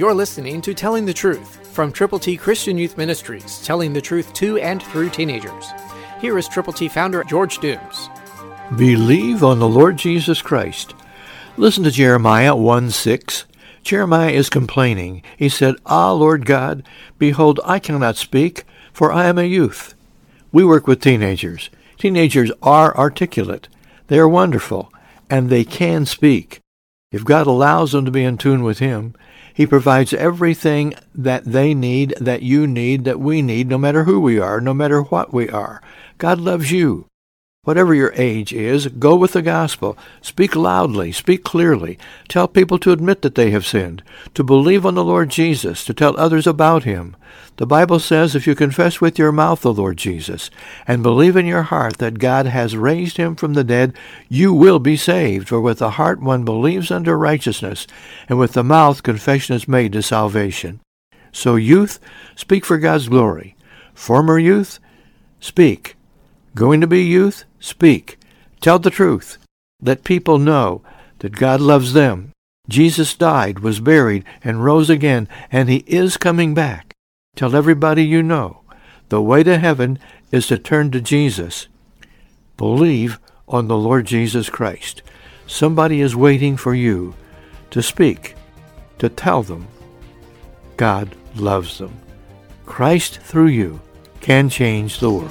You're listening to Telling the Truth from Triple T Christian Youth Ministries, telling the truth to and through teenagers. Here is Triple T founder George Dooms. Believe on the Lord Jesus Christ. Listen to Jeremiah 1:6. Jeremiah is complaining. He said, "Ah, Lord God, behold, I cannot speak, for I am a youth." We work with teenagers. Teenagers are articulate. They are wonderful, and they can speak. If God allows them to be in tune with Him, He provides everything that they need, that you need, that we need, no matter who we are, no matter what we are. God loves you. Whatever your age is, go with the gospel. Speak loudly. Speak clearly. Tell people to admit that they have sinned, to believe on the Lord Jesus, to tell others about Him. The Bible says if you confess with your mouth the Lord Jesus and believe in your heart that God has raised Him from the dead, you will be saved. For with the heart one believes unto righteousness, and with the mouth confession is made to salvation. So youth, speak for God's glory. Former youth, speak. Going to be youth, speak. Tell the truth. Let people know that God loves them. Jesus died, was buried, and rose again, and He is coming back. Tell everybody you know. The way to heaven is to turn to Jesus. Believe on the Lord Jesus Christ. Somebody is waiting for you to speak, to tell them God loves them. Christ through you can change the world.